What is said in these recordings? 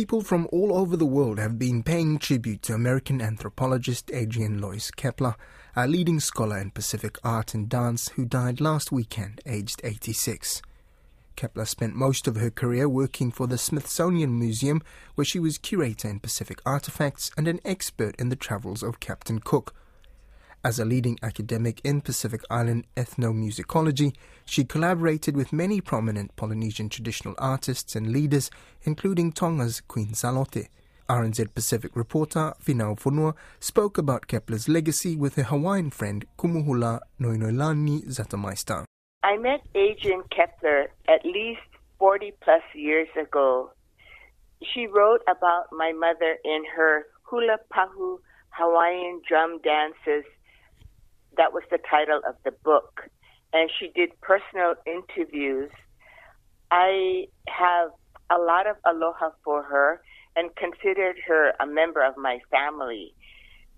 People from all over the world have been paying tribute to American anthropologist Adrienne L. Kaeppler, a leading scholar in Pacific art and dance who died last weekend, aged 86. Kaeppler spent most of her career working for the Smithsonian Museum, where she was curator in Pacific artifacts and an expert in the travels of Captain Cook. As a leading academic in Pacific Island ethnomusicology, she collaborated with many prominent Polynesian traditional artists and leaders, including Tonga's Queen Salote. RNZ Pacific reporter Finau Funua spoke about Kaeppler's legacy with her Hawaiian friend Kumuhula Noinolani Zatamaista. I met Adrienne Kaeppler at least 40-plus years ago. She wrote about my mother in her Hula Pahu Hawaiian Drum Dances. That was the title of the book. And she did personal interviews. I have a lot of aloha for her and considered her a member of my family.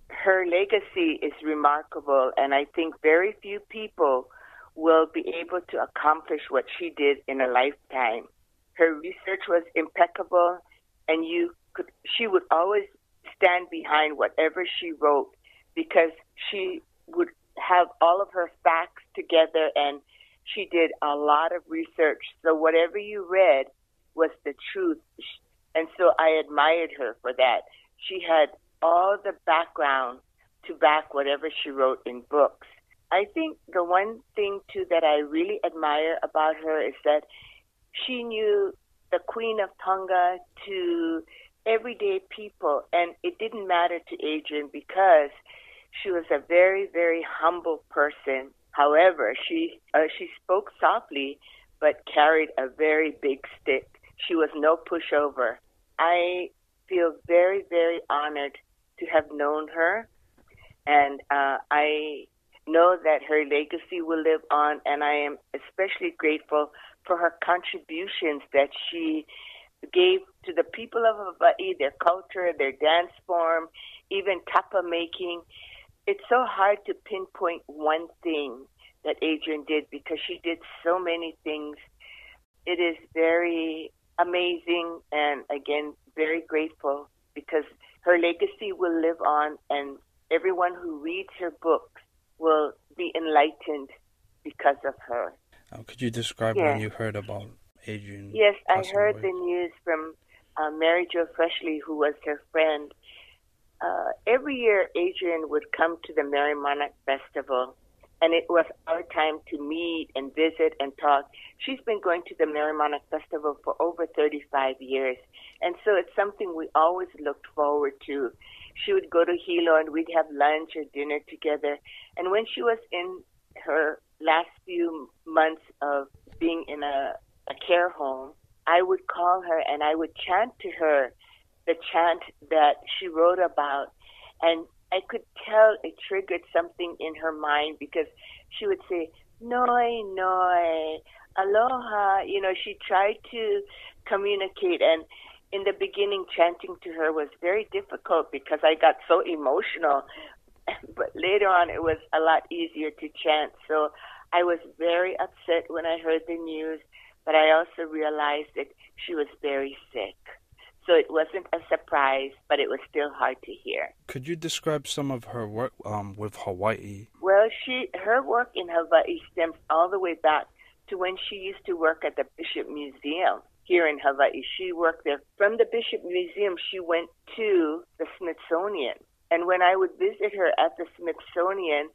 Her legacy is remarkable, and I think very few people will be able to accomplish what she did in a lifetime. Her research was impeccable, and she would always stand behind whatever she wrote because she would have all of her facts together, and she did a lot of research. So whatever you read was the truth, and so I admired her for that. She had all the background to back whatever she wrote in books. I think the one thing, too, that I really admire about her is that she knew the Queen of Tonga to everyday people, and it didn't matter to Adrienne because she was a very, very humble person. However, she spoke softly but carried a very big stick. She was no pushover. I feel very, very honored to have known her, and I know that her legacy will live on, and I am especially grateful for her contributions that she gave to the people of Hawaii, their culture, their dance form, even tapa making. It's so hard to pinpoint one thing that Adrienne did because she did so many things. It is very amazing and, again, very grateful because her legacy will live on, and everyone who reads her books will be enlightened because of her. How could you describe when you heard about Adrienne? Yes, I heard the news from Mary Jo Freshly, who was her friend. Every year, Adrienne would come to the Mary Monarch Festival, and it was our time to meet and visit and talk. She's been going to the Mary Monarch Festival for over 35 years, and so it's something we always looked forward to. She would go to Hilo, and we'd have lunch or dinner together. And when she was in her last few months of being in a care home, I would call her, and I would chant to her the chant that she wrote about, and I could tell it triggered something in her mind because she would say, "Noi, noi, aloha." You know, she tried to communicate, and in the beginning, chanting to her was very difficult because I got so emotional, but later on, it was a lot easier to chant. So I was very upset when I heard the news, but I also realized that she was very sick. So it wasn't a surprise, but it was still hard to hear. Could you describe some of her work with Hawaii? Well, her work in Hawaii stems all the way back to when she used to work at the Bishop Museum here in Hawaii. She worked there. From the Bishop Museum, she went to the Smithsonian. And when I would visit her at the Smithsonian,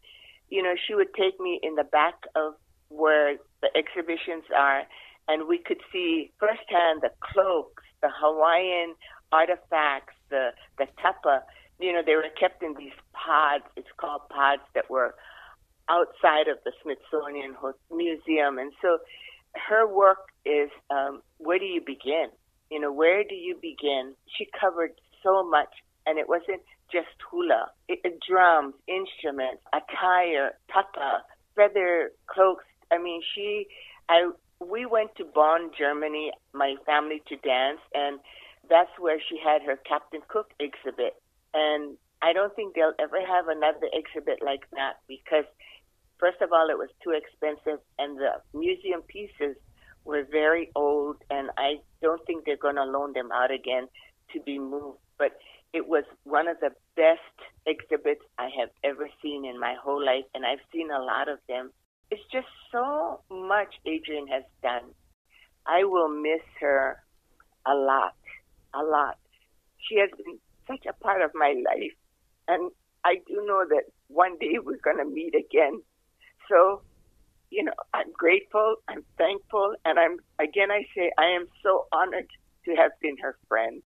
you know, she would take me in the back of where the exhibitions are, and we could see firsthand the cloaks, the Hawaiian artifacts, the tapa. You know, they were kept in these pods. It's called pods that were outside of the Smithsonian Museum. And so her work is, where do you begin? You know, where do you begin? She covered so much, and it wasn't just hula. Drums, instruments, attire, tapa, feather cloaks. I mean, we went to Bonn, Germany, my family, to dance, and that's where she had her Captain Cook exhibit. And I don't think they'll ever have another exhibit like that because, first of all, it was too expensive, and the museum pieces were very old, and I don't think they're going to loan them out again. to be moved, but it was one of the best exhibits I have ever seen in my whole life, and I've seen a lot of them. It's just so much Adrienne has done. I will miss her a lot, a lot. She has been such a part of my life, and I do know that one day we're going to meet again. So, you know, I'm grateful, I'm thankful, and I am so honored to have been her friend.